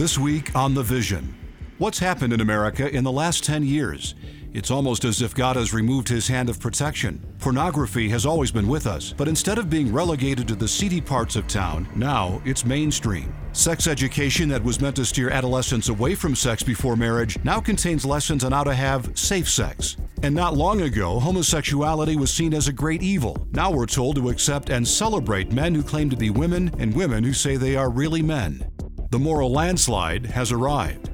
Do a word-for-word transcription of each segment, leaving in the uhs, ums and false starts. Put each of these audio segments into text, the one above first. This week on The Vision, what's happened in America in the last ten years? It's almost as if God has removed his hand of protection. Pornography has always been with us, but instead of being relegated to the seedy parts of town, now it's mainstream. Sex education that was meant to steer adolescents away from sex before marriage now contains lessons on how to have safe sex. And not long ago, homosexuality was seen as a great evil. Now we're told to accept and celebrate men who claim to be women and women who say they are really men. The moral landslide has arrived.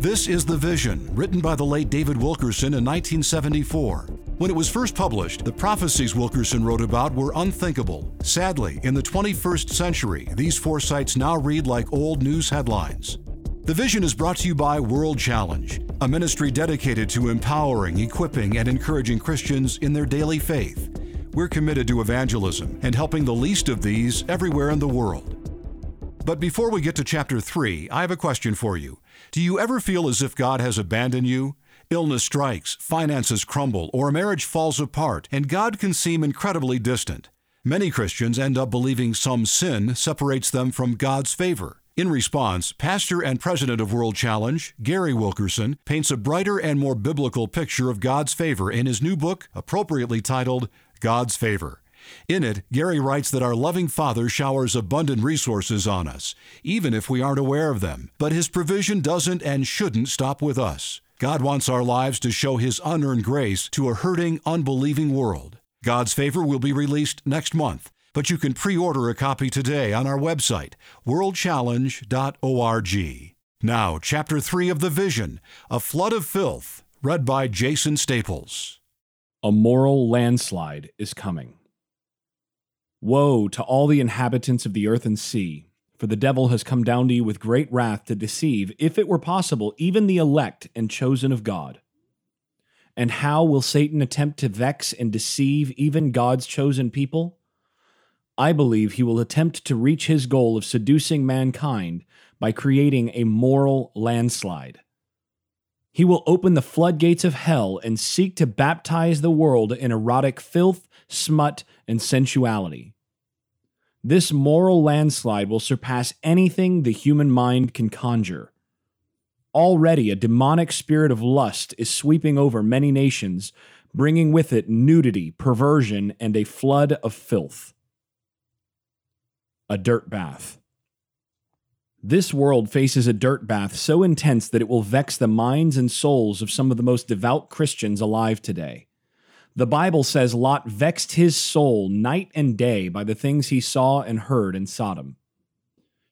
This is The Vision, written by the late David Wilkerson in nineteen seventy-four. When it was first published, the prophecies Wilkerson wrote about were unthinkable. Sadly, in the twenty-first century, these foresights now read like old news headlines. The Vision is brought to you by World Challenge, a ministry dedicated to empowering, equipping, and encouraging Christians in their daily faith. We're committed to evangelism and helping the least of these everywhere in the world. But before we get to chapter three, I have a question for you. Do you ever feel as if God has abandoned you? Illness strikes, finances crumble, or a marriage falls apart, and God can seem incredibly distant. Many Christians end up believing some sin separates them from God's favor. In response, pastor and president of World Challenge, Gary Wilkerson, paints a brighter and more biblical picture of God's favor in his new book, appropriately titled, God's Favor. In it, Gary writes that our loving Father showers abundant resources on us, even if we aren't aware of them. But His provision doesn't and shouldn't stop with us. God wants our lives to show His unearned grace to a hurting, unbelieving world. God's Favor will be released next month, but you can pre-order a copy today on our website, world challenge dot org. Now, Chapter three of The Vision, A Flood of Filth, read by Jason Staples. A moral landslide is coming. Woe to all the inhabitants of the earth and sea, for the devil has come down to you with great wrath to deceive, if it were possible, even the elect and chosen of God. And how will Satan attempt to vex and deceive even God's chosen people? I believe he will attempt to reach his goal of seducing mankind by creating a moral landslide. He will open the floodgates of hell and seek to baptize the world in erotic filth, smut, and sensuality. This moral landslide will surpass anything the human mind can conjure. Already, a demonic spirit of lust is sweeping over many nations, bringing with it nudity, perversion, and a flood of filth. A dirt bath. This world faces a dirt bath so intense that it will vex the minds and souls of some of the most devout Christians alive today. The Bible says Lot vexed his soul night and day by the things he saw and heard in Sodom.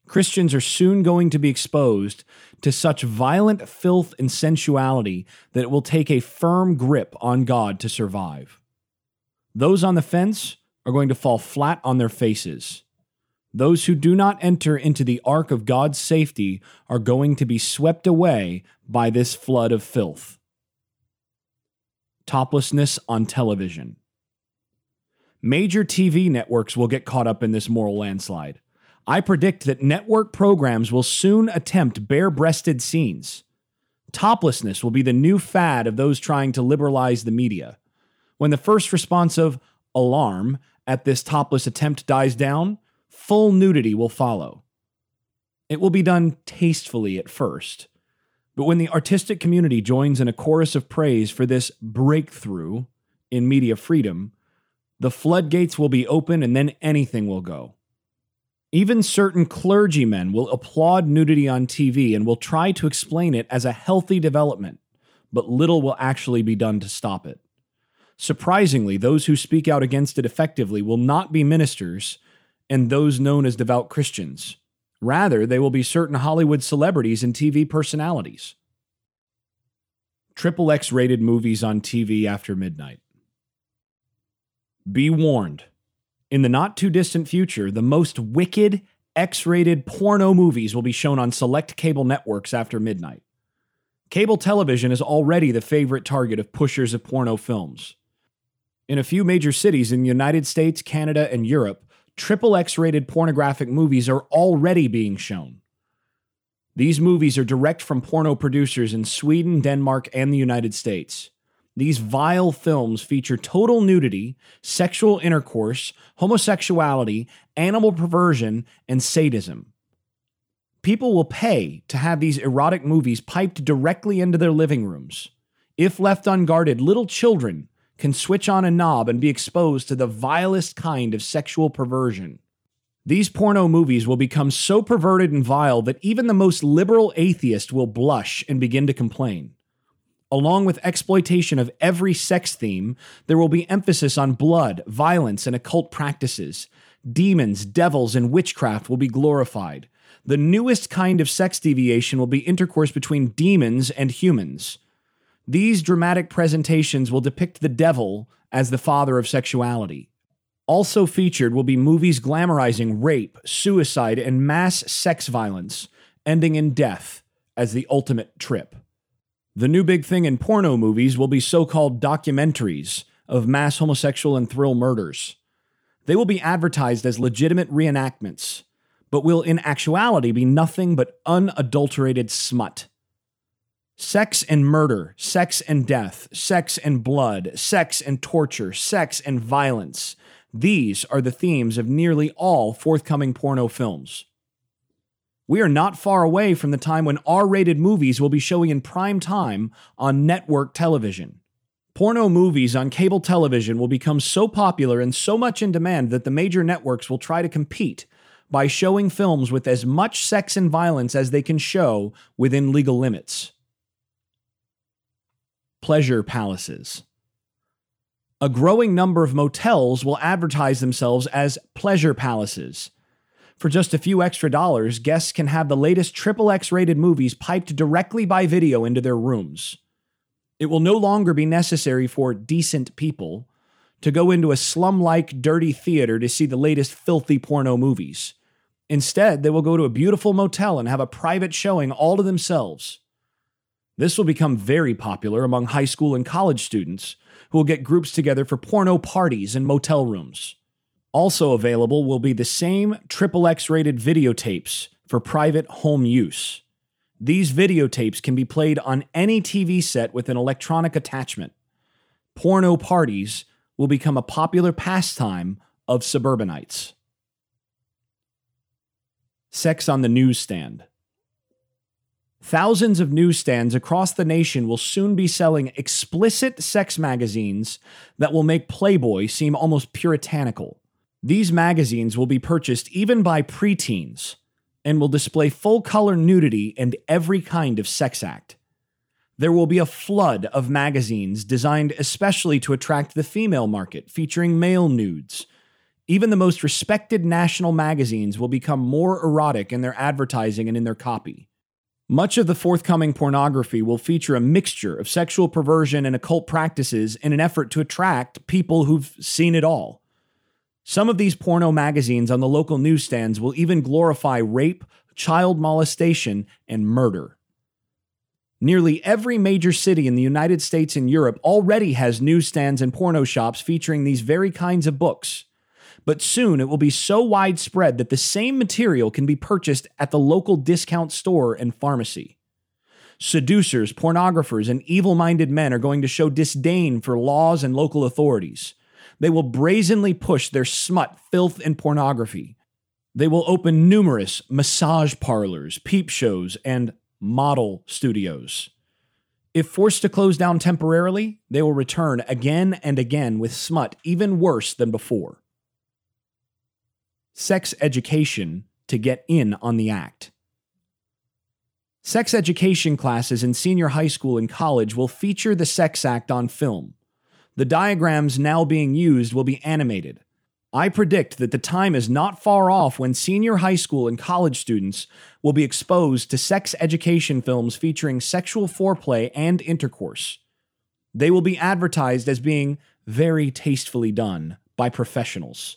Christians are soon going to be exposed to such violent filth and sensuality that it will take a firm grip on God to survive. Those on the fence are going to fall flat on their faces. Those who do not enter into the ark of God's safety are going to be swept away by this flood of filth. Toplessness on television. Major T V networks will get caught up in this moral landslide. I predict that network programs will soon attempt bare-breasted scenes. Toplessness will be the new fad of those trying to liberalize the media. When the first response of alarm at this topless attempt dies down, full nudity will follow. It will be done tastefully at first. But when the artistic community joins in a chorus of praise for this breakthrough in media freedom, the floodgates will be open and then anything will go. Even certain clergymen will applaud nudity on T V and will try to explain it as a healthy development, but little will actually be done to stop it. Surprisingly, those who speak out against it effectively will not be ministers and those known as devout Christians. Rather, they will be certain Hollywood celebrities and T V personalities. Triple X-rated movies on T V after midnight. Be warned. In the not-too-distant future, the most wicked, X-rated porno movies will be shown on select cable networks after midnight. Cable television is already the favorite target of pushers of porno films. In a few major cities in the United States, Canada, and Europe, Triple X-rated pornographic movies are already being shown. These movies are direct from porno producers in Sweden, Denmark, and the United States. These vile films feature total nudity, sexual intercourse, homosexuality, animal perversion, and sadism. People will pay to have these erotic movies piped directly into their living rooms. If left unguarded, little children can switch on a knob and be exposed to the vilest kind of sexual perversion. These porno movies will become so perverted and vile that even the most liberal atheist will blush and begin to complain. Along with exploitation of every sex theme, there will be emphasis on blood, violence, and occult practices. Demons, devils, and witchcraft will be glorified. The newest kind of sex deviation will be intercourse between demons and humans. These dramatic presentations will depict the devil as the father of sexuality. Also featured will be movies glamorizing rape, suicide, and mass sex violence, ending in death as the ultimate trip. The new big thing in porno movies will be so-called documentaries of mass homosexual and thrill murders. They will be advertised as legitimate reenactments, but will in actuality be nothing but unadulterated smut. Sex and murder, sex and death, sex and blood, sex and torture, sex and violence. These are the themes of nearly all forthcoming porno films. We are not far away from the time when R-rated movies will be showing in prime time on network television. Porno movies on cable television will become so popular and so much in demand that the major networks will try to compete by showing films with as much sex and violence as they can show within legal limits. Pleasure palaces. A growing number of motels will advertise themselves as pleasure palaces. For just a few extra dollars, guests can have the latest triple X rated movies piped directly by video into their rooms. It will no longer be necessary for decent people to go into a slum-like dirty theater to see the latest filthy porno movies. Instead, they will go to a beautiful motel and have a private showing all to themselves. This will become very popular among high school and college students who will get groups together for porno parties and motel rooms. Also available will be the same triple X rated videotapes for private home use. These videotapes can be played on any T V set with an electronic attachment. Porno parties will become a popular pastime of suburbanites. Sex on the newsstand. Thousands of newsstands across the nation will soon be selling explicit sex magazines that will make Playboy seem almost puritanical. These magazines will be purchased even by preteens and will display full-color nudity and every kind of sex act. There will be a flood of magazines designed especially to attract the female market, featuring male nudes. Even the most respected national magazines will become more erotic in their advertising and in their copy. Much of the forthcoming pornography will feature a mixture of sexual perversion and occult practices in an effort to attract people who've seen it all. Some of these porno magazines on the local newsstands will even glorify rape, child molestation, and murder. Nearly every major city in the United States and Europe already has newsstands and porno shops featuring these very kinds of books. But soon it will be so widespread that the same material can be purchased at the local discount store and pharmacy. Seducers, pornographers, and evil-minded men are going to show disdain for laws and local authorities. They will brazenly push their smut, filth, and pornography. They will open numerous massage parlors, peep shows, and model studios. If forced to close down temporarily, they will return again and again with smut even worse than before. Sex education to get in on the act. Sex education classes in senior high school and college will feature the sex act on film. The diagrams now being used will be animated. I predict that the time is not far off when senior high school and college students will be exposed to sex education films featuring sexual foreplay and intercourse. They will be advertised as being very tastefully done by professionals.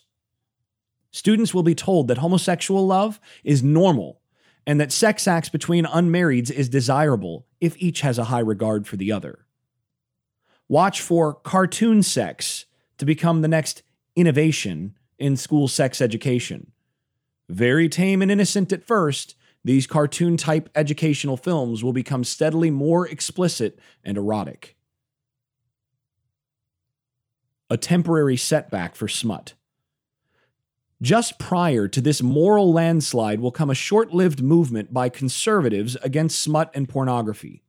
Students will be told that homosexual love is normal and that sex acts between unmarrieds is desirable if each has a high regard for the other. Watch for cartoon sex to become the next innovation in school sex education. Very tame and innocent at first, these cartoon-type educational films will become steadily more explicit and erotic. A temporary setback for smut. Just prior to this moral landslide will come a short-lived movement by conservatives against smut and pornography.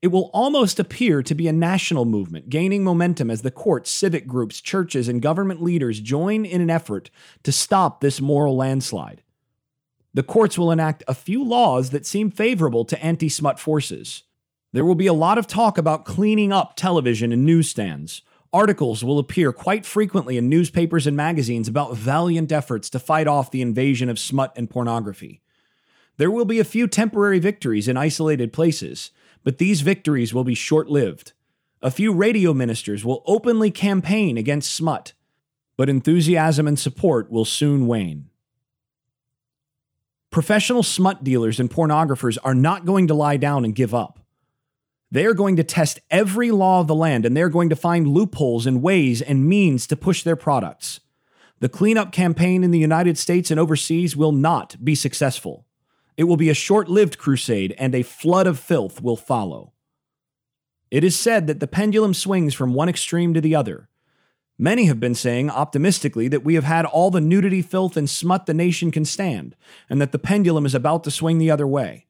It will almost appear to be a national movement, gaining momentum as the courts, civic groups, churches, and government leaders join in an effort to stop this moral landslide. The courts will enact a few laws that seem favorable to anti-smut forces. There will be a lot of talk about cleaning up television and newsstands. Articles will appear quite frequently in newspapers and magazines about valiant efforts to fight off the invasion of smut and pornography. There will be a few temporary victories in isolated places, but these victories will be short-lived. A few radio ministers will openly campaign against smut, but enthusiasm and support will soon wane. Professional smut dealers and pornographers are not going to lie down and give up. They are going to test every law of the land, and they're going to find loopholes and ways and means to push their products. The cleanup campaign in the United States and overseas will not be successful. It will be a short-lived crusade, and a flood of filth will follow. It is said that the pendulum swings from one extreme to the other. Many have been saying optimistically that we have had all the nudity, filth, and smut the nation can stand, and that the pendulum is about to swing the other way.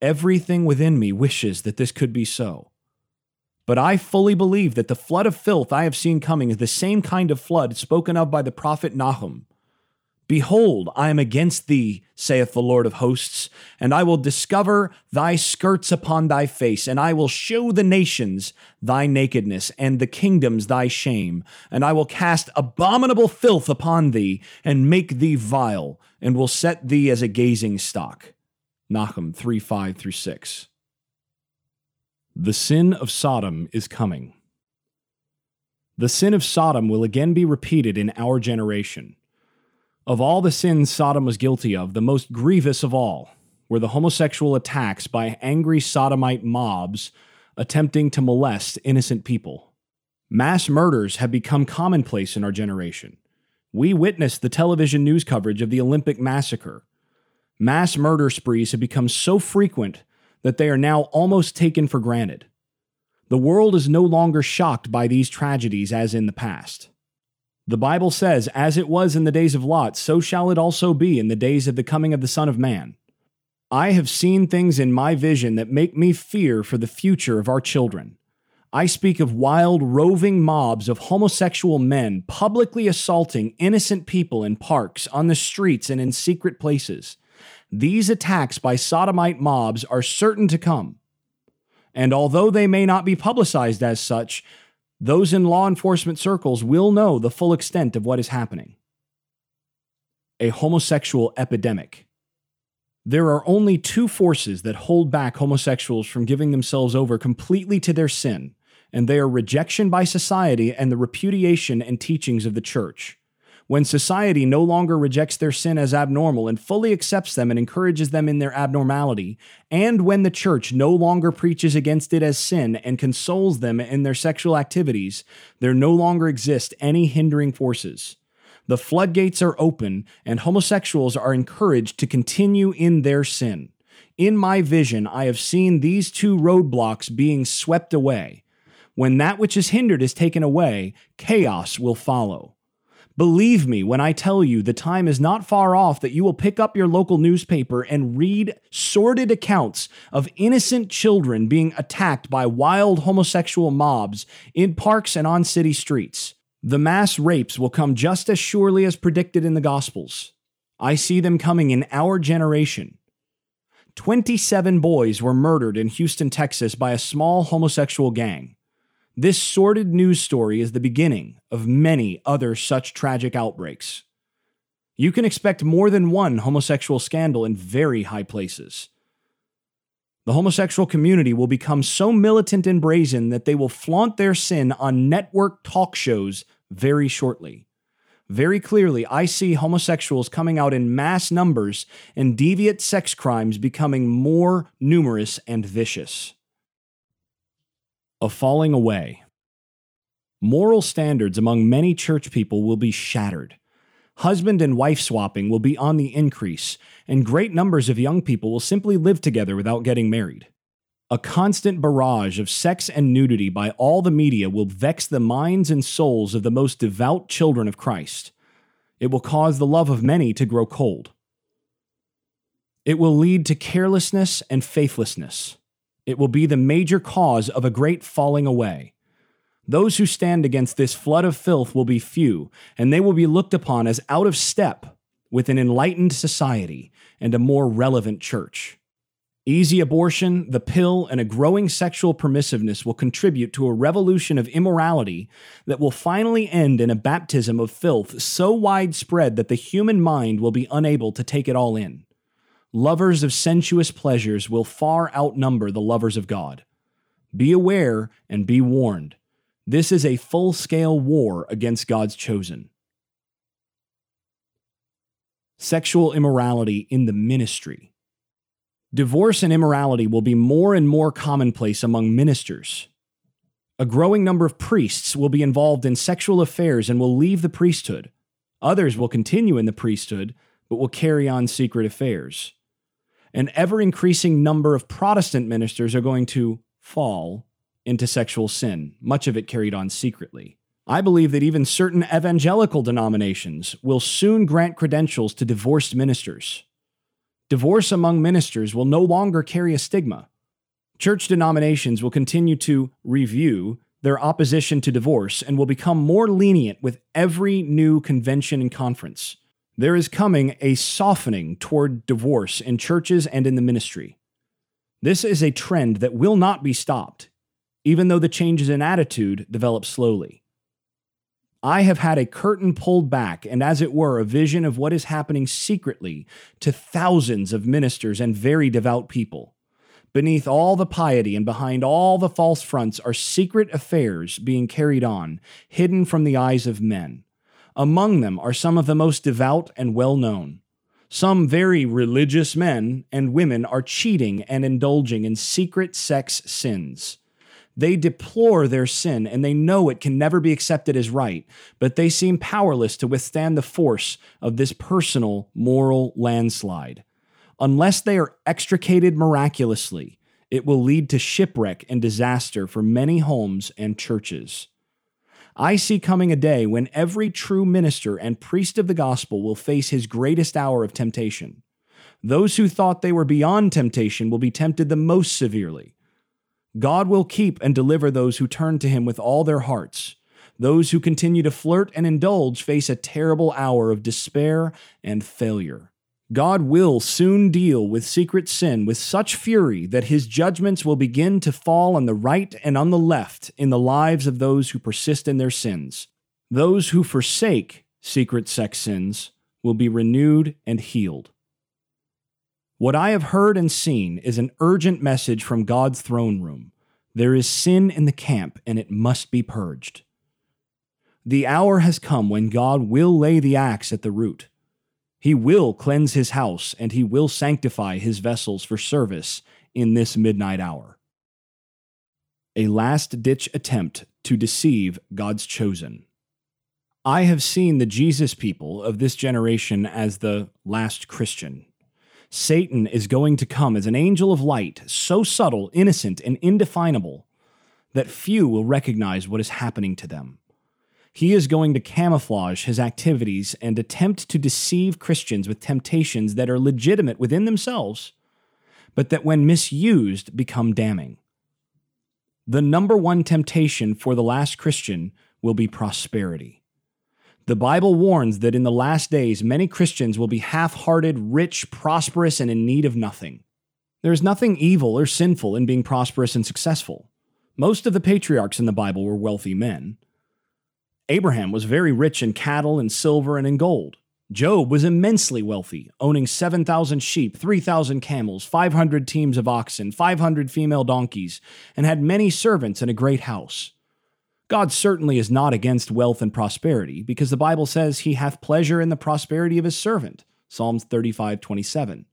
Everything within me wishes that this could be so. But I fully believe that the flood of filth I have seen coming is the same kind of flood spoken of by the prophet Nahum. Behold, I am against thee, saith the Lord of hosts, and I will discover thy skirts upon thy face, and I will show the nations thy nakedness, and the kingdoms thy shame, and I will cast abominable filth upon thee, and make thee vile, and will set thee as a gazing stock. Nahum three five through six. The sin of Sodom is coming. The sin of Sodom will again be repeated in our generation. Of all the sins Sodom was guilty of, the most grievous of all were the homosexual attacks by angry sodomite mobs attempting to molest innocent people. Mass murders have become commonplace in our generation. We witnessed the television news coverage of the Olympic massacre. Mass murder sprees have become so frequent that they are now almost taken for granted. The world is no longer shocked by these tragedies as in the past. The Bible says, as it was in the days of Lot, so shall it also be in the days of the coming of the Son of Man. I have seen things in my vision that make me fear for the future of our children. I speak of wild, roving mobs of homosexual men publicly assaulting innocent people in parks, on the streets, and in secret places. These attacks by sodomite mobs are certain to come. And although they may not be publicized as such, those in law enforcement circles will know the full extent of what is happening. A homosexual epidemic. There are only two forces that hold back homosexuals from giving themselves over completely to their sin, and they are rejection by society and the repudiation and teachings of the church. When society no longer rejects their sin as abnormal and fully accepts them and encourages them in their abnormality, and when the church no longer preaches against it as sin and consoles them in their sexual activities, there no longer exist any hindering forces. The floodgates are open, and homosexuals are encouraged to continue in their sin. In my vision, I have seen these two roadblocks being swept away. When that which is hindered is taken away, chaos will follow. Believe me when I tell you the time is not far off that you will pick up your local newspaper and read sordid accounts of innocent children being attacked by wild homosexual mobs in parks and on city streets. The mass rapes will come just as surely as predicted in the Gospels. I see them coming in our generation. twenty-seven boys were murdered in Houston, Texas by a small homosexual gang. This sordid news story is the beginning of many other such tragic outbreaks. You can expect more than one homosexual scandal in very high places. The homosexual community will become so militant and brazen that they will flaunt their sin on network talk shows very shortly. Very clearly, I see homosexuals coming out in mass numbers and deviant sex crimes becoming more numerous and vicious. A falling away. Moral standards among many church people will be shattered. Husband and wife swapping will be on the increase, and great numbers of young people will simply live together without getting married. A constant barrage of sex and nudity by all the media will vex the minds and souls of the most devout children of Christ. It will cause the love of many to grow cold. It will lead to carelessness and faithlessness. It will be the major cause of a great falling away. Those who stand against this flood of filth will be few, and they will be looked upon as out of step with an enlightened society and a more relevant church. Easy abortion, the pill, and a growing sexual permissiveness will contribute to a revolution of immorality that will finally end in a baptism of filth so widespread that the human mind will be unable to take it all in. Lovers of sensuous pleasures will far outnumber the lovers of God. Be aware and be warned. This is a full-scale war against God's chosen. Sexual immorality in the ministry. Divorce and immorality will be more and more commonplace among ministers. A growing number of priests will be involved in sexual affairs and will leave the priesthood. Others will continue in the priesthood, but will carry on secret affairs. An ever-increasing number of Protestant ministers are going to fall into sexual sin, much of it carried on secretly. I believe that even certain evangelical denominations will soon grant credentials to divorced ministers. Divorce among ministers will no longer carry a stigma. Church denominations will continue to review their opposition to divorce and will become more lenient with every new convention and conference. There is coming a softening toward divorce in churches and in the ministry. This is a trend that will not be stopped, even though the changes in attitude develop slowly. I have had a curtain pulled back and, as it were, a vision of what is happening secretly to thousands of ministers and very devout people. Beneath all the piety and behind all the false fronts are secret affairs being carried on, hidden from the eyes of men. Among them are some of the most devout and well-known. Some very religious men and women are cheating and indulging in secret sex sins. They deplore their sin, and they know it can never be accepted as right, but they seem powerless to withstand the force of this personal moral landslide. Unless they are extricated miraculously, it will lead to shipwreck and disaster for many homes and churches. I see coming a day when every true minister and priest of the gospel will face his greatest hour of temptation. Those who thought they were beyond temptation will be tempted the most severely. God will keep and deliver those who turn to him with all their hearts. Those who continue to flirt and indulge face a terrible hour of despair and failure. God will soon deal with secret sin with such fury that his judgments will begin to fall on the right and on the left in the lives of those who persist in their sins. Those who forsake secret sex sins will be renewed and healed. What I have heard and seen is an urgent message from God's throne room. There is sin in the camp, and it must be purged. The hour has come when God will lay the axe at the root. He will cleanse his house, and he will sanctify his vessels for service in this midnight hour. A last-ditch attempt to deceive God's chosen. I have seen the Jesus people of this generation as the last Christian. Satan is going to come as an angel of light, so subtle, innocent, and indefinable that few will recognize what is happening to them. He is going to camouflage his activities and attempt to deceive Christians with temptations that are legitimate within themselves, but that when misused become damning. The number one temptation for the last Christian will be prosperity. The Bible warns that in the last days, many Christians will be half-hearted, rich, prosperous, and in need of nothing. There is nothing evil or sinful in being prosperous and successful. Most of the patriarchs in the Bible were wealthy men. Abraham was very rich in cattle and silver and in gold. Job was immensely wealthy, owning seven thousand sheep, three thousand camels, five hundred teams of oxen, five hundred female donkeys, and had many servants and a great house. God certainly is not against wealth and prosperity, because the Bible says he hath pleasure in the prosperity of his servant, Psalms thirty-five twenty-seven.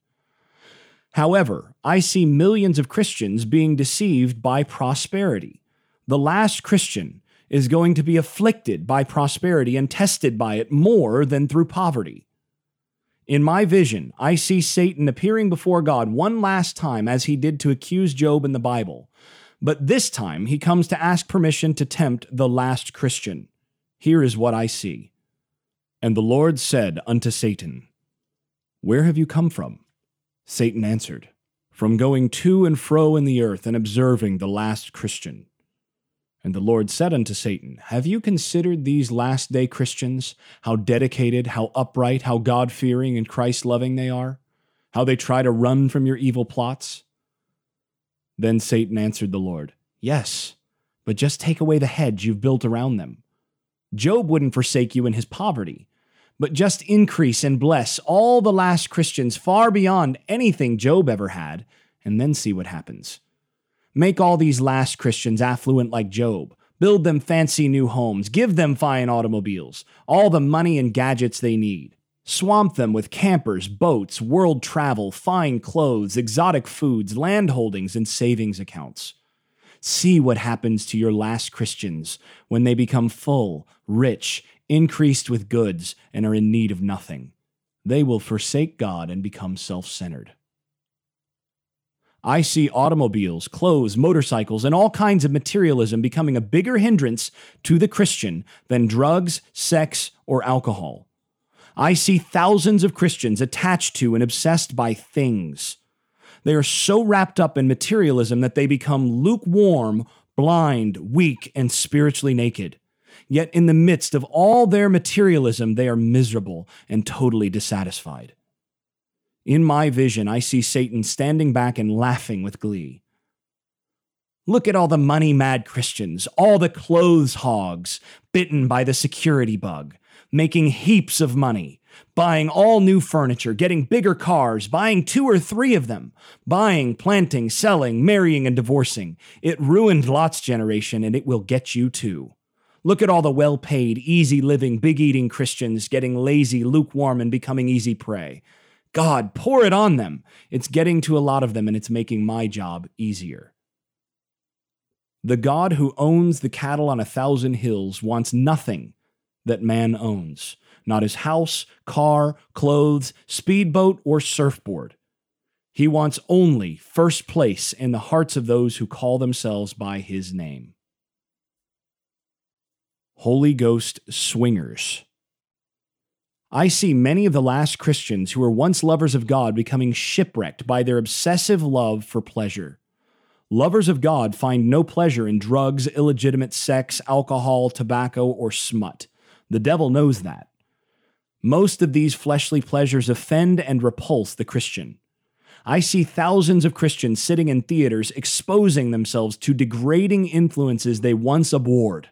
However, I see millions of Christians being deceived by prosperity. The last Christian is going to be afflicted by prosperity and tested by it more than through poverty. In my vision, I see Satan appearing before God one last time as he did to accuse Job in the Bible, but this time he comes to ask permission to tempt the last Christian. Here is what I see. And the Lord said unto Satan, Where have you come from? Satan answered, From going to and fro in the earth and observing the last Christian. And the Lord said unto Satan, Have you considered these last day Christians, how dedicated, how upright, how God-fearing and Christ-loving they are? How they try to run from your evil plots? Then Satan answered the Lord, Yes, but just take away the hedge you've built around them. Job wouldn't forsake you in his poverty, but just increase and bless all the last Christians far beyond anything Job ever had, and then see what happens. Make all these last Christians affluent like Job. Build them fancy new homes. Give them fine automobiles, all the money and gadgets they need. Swamp them with campers, boats, world travel, fine clothes, exotic foods, land holdings, and savings accounts. See what happens to your last Christians when they become full, rich, increased with goods, and are in need of nothing. They will forsake God and become self-centered. I see automobiles, clothes, motorcycles, and all kinds of materialism becoming a bigger hindrance to the Christian than drugs, sex, or alcohol. I see thousands of Christians attached to and obsessed by things. They are so wrapped up in materialism that they become lukewarm, blind, weak, and spiritually naked. Yet in the midst of all their materialism, they are miserable and totally dissatisfied. In my vision, I see Satan standing back and laughing with glee. Look at all the money-mad Christians, all the clothes hogs, bitten by the security bug, making heaps of money, buying all new furniture, getting bigger cars, buying two or three of them, buying, planting, selling, marrying, and divorcing. It ruined Lot's generation, and it will get you too. Look at all the well-paid, easy-living, big-eating Christians getting lazy, lukewarm, and becoming easy prey. God, pour it on them. It's getting to a lot of them, and it's making my job easier. The God who owns the cattle on a thousand hills wants nothing that man owns, not his house, car, clothes, speedboat, or surfboard. He wants only first place in the hearts of those who call themselves by his name. Holy Ghost swingers. I see many of the last Christians who were once lovers of God becoming shipwrecked by their obsessive love for pleasure. Lovers of God find no pleasure in drugs, illegitimate sex, alcohol, tobacco, or smut. The devil knows that. Most of these fleshly pleasures offend and repulse the Christian. I see thousands of Christians sitting in theaters exposing themselves to degrading influences they once abhorred.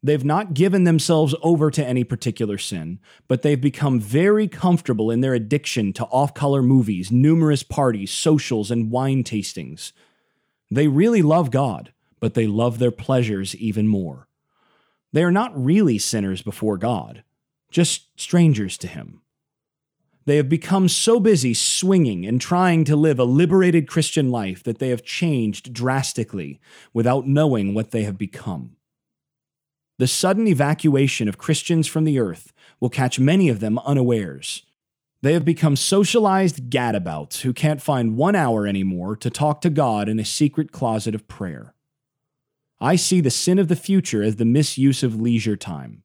They've not given themselves over to any particular sin, but they've become very comfortable in their addiction to off-color movies, numerous parties, socials, and wine tastings. They really love God, but they love their pleasures even more. They are not really sinners before God, just strangers to him. They have become so busy swinging and trying to live a liberated Christian life that they have changed drastically without knowing what they have become. The sudden evacuation of Christians from the earth will catch many of them unawares. They have become socialized gadabouts who can't find one hour anymore to talk to God in a secret closet of prayer. I see the sin of the future as the misuse of leisure time.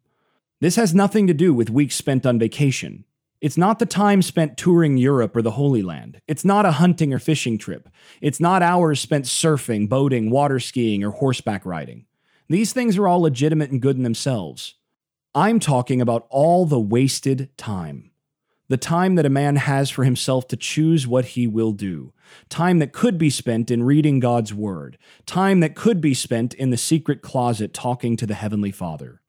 This has nothing to do with weeks spent on vacation. It's not the time spent touring Europe or the Holy Land. It's not a hunting or fishing trip. It's not hours spent surfing, boating, water skiing, or horseback riding. These things are all legitimate and good in themselves. I'm talking about all the wasted time. The time that a man has for himself to choose what he will do. Time that could be spent in reading God's word. Time that could be spent in the secret closet talking to the Heavenly Father.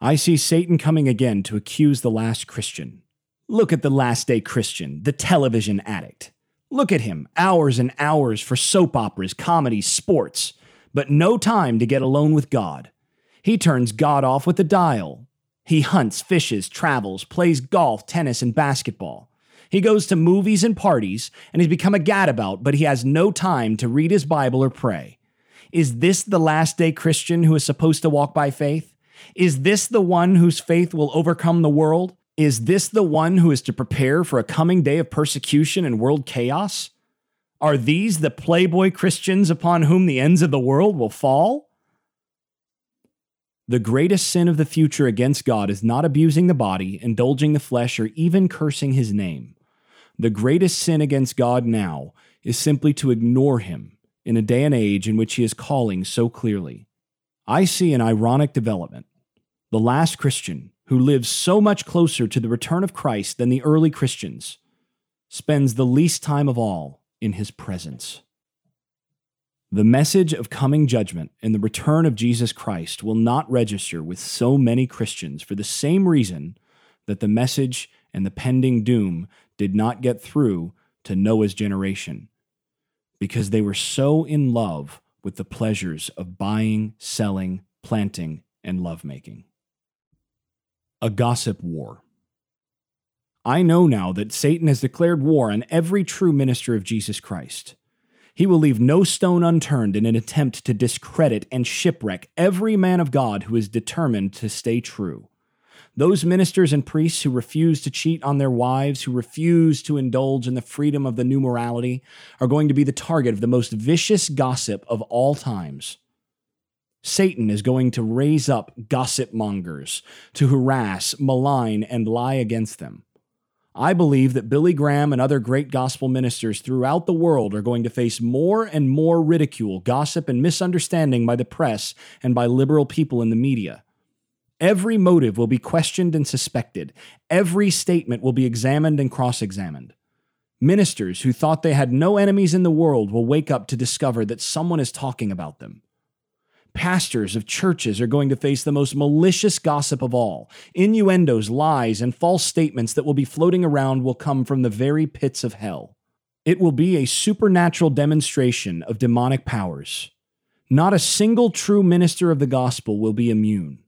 I see Satan coming again to accuse the last Christian. Look at the last day Christian, the television addict. Look at him, hours and hours for soap operas, comedies, sports, but no time to get alone with God. He turns God off with a dial. He hunts, fishes, travels, plays golf, tennis, and basketball. He goes to movies and parties, and he's become a gadabout, but he has no time to read his Bible or pray. Is this the last day Christian who is supposed to walk by faith? Is this the one whose faith will overcome the world? Is this the one who is to prepare for a coming day of persecution and world chaos? Are these the playboy Christians upon whom the ends of the world will fall? The greatest sin of the future against God is not abusing the body, indulging the flesh, or even cursing his name. The greatest sin against God now is simply to ignore him in a day and age in which he is calling so clearly. I see an ironic development. The last Christian, who lives so much closer to the return of Christ than the early Christians, spends the least time of all in his presence. The message of coming judgment and the return of Jesus Christ will not register with so many Christians for the same reason that the message and the pending doom did not get through to Noah's generation, because they were so in love with the pleasures of buying, selling, planting, and lovemaking. A gossip war. I know now that Satan has declared war on every true minister of Jesus Christ. He will leave no stone unturned in an attempt to discredit and shipwreck every man of God who is determined to stay true. Those ministers and priests who refuse to cheat on their wives, who refuse to indulge in the freedom of the new morality, are going to be the target of the most vicious gossip of all times. Satan is going to raise up gossip mongers to harass, malign, and lie against them. I believe that Billy Graham and other great gospel ministers throughout the world are going to face more and more ridicule, gossip, and misunderstanding by the press and by liberal people in the media. Every motive will be questioned and suspected. Every statement will be examined and cross-examined. Ministers who thought they had no enemies in the world will wake up to discover that someone is talking about them. Pastors of churches are going to face the most malicious gossip of all. Innuendos, lies, and false statements that will be floating around will come from the very pits of hell. It will be a supernatural demonstration of demonic powers. Not a single true minister of the gospel will be immune.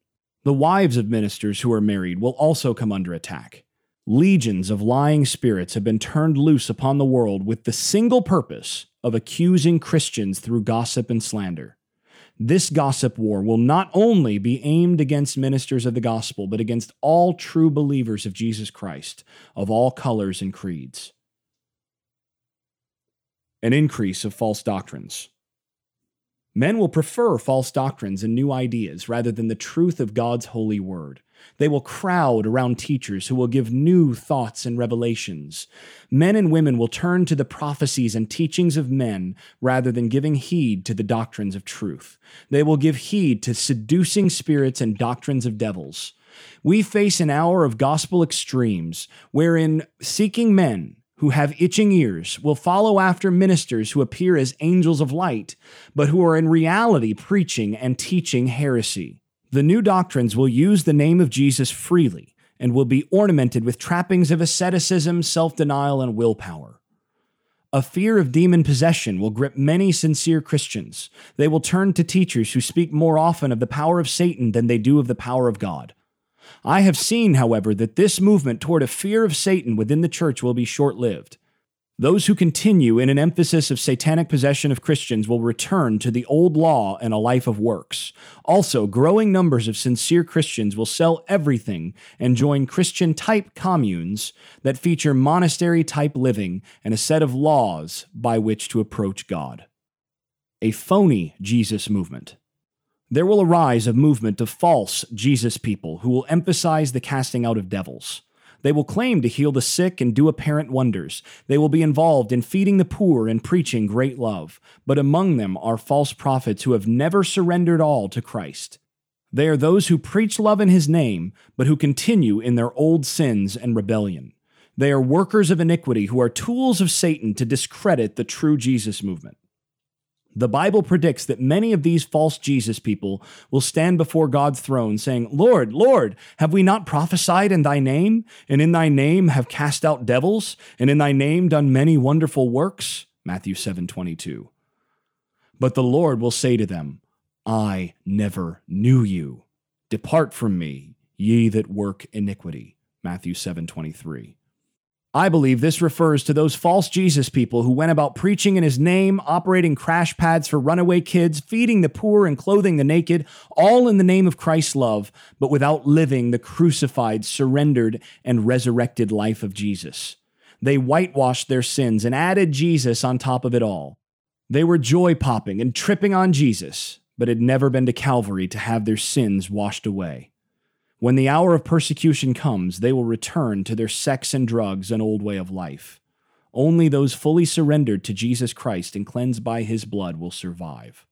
The wives of ministers who are married will also come under attack. Legions of lying spirits have been turned loose upon the world with the single purpose of accusing Christians through gossip and slander. This gossip war will not only be aimed against ministers of the gospel, but against all true believers of Jesus Christ, of all colors and creeds. An increase of false doctrines. Men will prefer false doctrines and new ideas rather than the truth of God's holy word. They will crowd around teachers who will give new thoughts and revelations. Men and women will turn to the prophecies and teachings of men rather than giving heed to the doctrines of truth. They will give heed to seducing spirits and doctrines of devils. We face an hour of gospel extremes wherein seeking men who have itching ears will follow after ministers who appear as angels of light, but who are in reality preaching and teaching heresy. The new doctrines will use the name of Jesus freely and will be ornamented with trappings of asceticism, self-denial, and willpower. A fear of demon possession will grip many sincere Christians. They will turn to teachers who speak more often of the power of Satan than they do of the power of God. I have seen, however, that this movement toward a fear of Satan within the church will be short-lived. Those who continue in an emphasis of satanic possession of Christians will return to the old law and a life of works. Also, growing numbers of sincere Christians will sell everything and join Christian-type communes that feature monastery-type living and a set of laws by which to approach God. A phony Jesus movement. There will arise a movement of false Jesus people who will emphasize the casting out of devils. They will claim to heal the sick and do apparent wonders. They will be involved in feeding the poor and preaching great love. But among them are false prophets who have never surrendered all to Christ. They are those who preach love in his name, but who continue in their old sins and rebellion. They are workers of iniquity who are tools of Satan to discredit the true Jesus movement. The Bible predicts that many of these false Jesus people will stand before God's throne saying, "Lord, Lord, have we not prophesied in thy name? And in thy name have cast out devils? And in thy name done many wonderful works?" Matthew seven twenty-two. But the Lord will say to them, "I never knew you. Depart from me, ye that work iniquity." Matthew seven twenty-three. I believe this refers to those false Jesus people who went about preaching in his name, operating crash pads for runaway kids, feeding the poor and clothing the naked, all in the name of Christ's love, but without living the crucified, surrendered, and resurrected life of Jesus. They whitewashed their sins and added Jesus on top of it all. They were joy-popping and tripping on Jesus, but had never been to Calvary to have their sins washed away. When the hour of persecution comes, they will return to their sex and drugs and old way of life. Only those fully surrendered to Jesus Christ and cleansed by his blood will survive.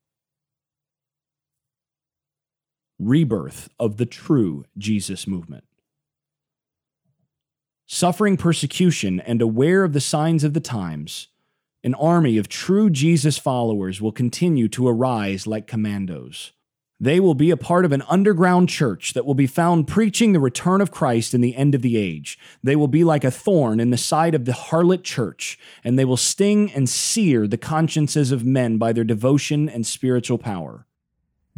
Rebirth of the true Jesus movement. Suffering persecution and aware of the signs of the times, an army of true Jesus followers will continue to arise like commandos. They will be a part of an underground church that will be found preaching the return of Christ in the end of the age. They will be like a thorn in the side of the harlot church, and they will sting and sear the consciences of men by their devotion and spiritual power.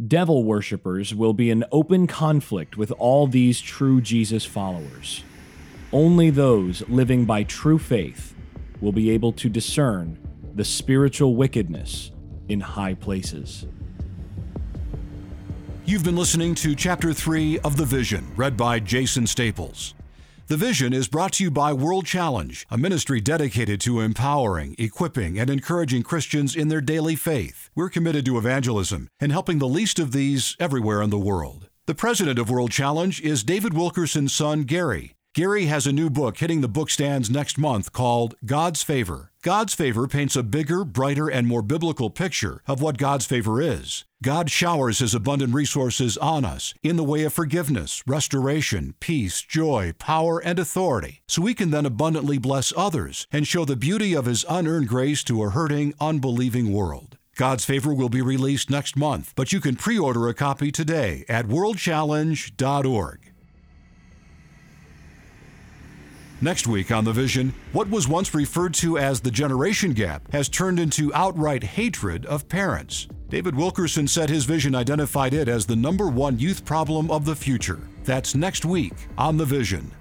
Devil worshippers will be in open conflict with all these true Jesus followers. Only those living by true faith will be able to discern the spiritual wickedness in high places. You've been listening to Chapter three of The Vision, read by Jason Staples. The Vision is brought to you by World Challenge, a ministry dedicated to empowering, equipping, and encouraging Christians in their daily faith. We're committed to evangelism and helping the least of these everywhere in the world. The president of World Challenge is David Wilkerson's son, Gary. Gary has a new book hitting the bookstands next month called God's Favor. God's Favor paints a bigger, brighter, and more biblical picture of what God's favor is. God showers His abundant resources on us in the way of forgiveness, restoration, peace, joy, power, and authority, so we can then abundantly bless others and show the beauty of His unearned grace to a hurting, unbelieving world. God's Favor will be released next month, but you can pre-order a copy today at world challenge dot org. Next week on The Vision, what was once referred to as the generation gap has turned into outright hatred of parents. David Wilkerson said his vision identified it as the number one youth problem of the future. That's next week on The Vision.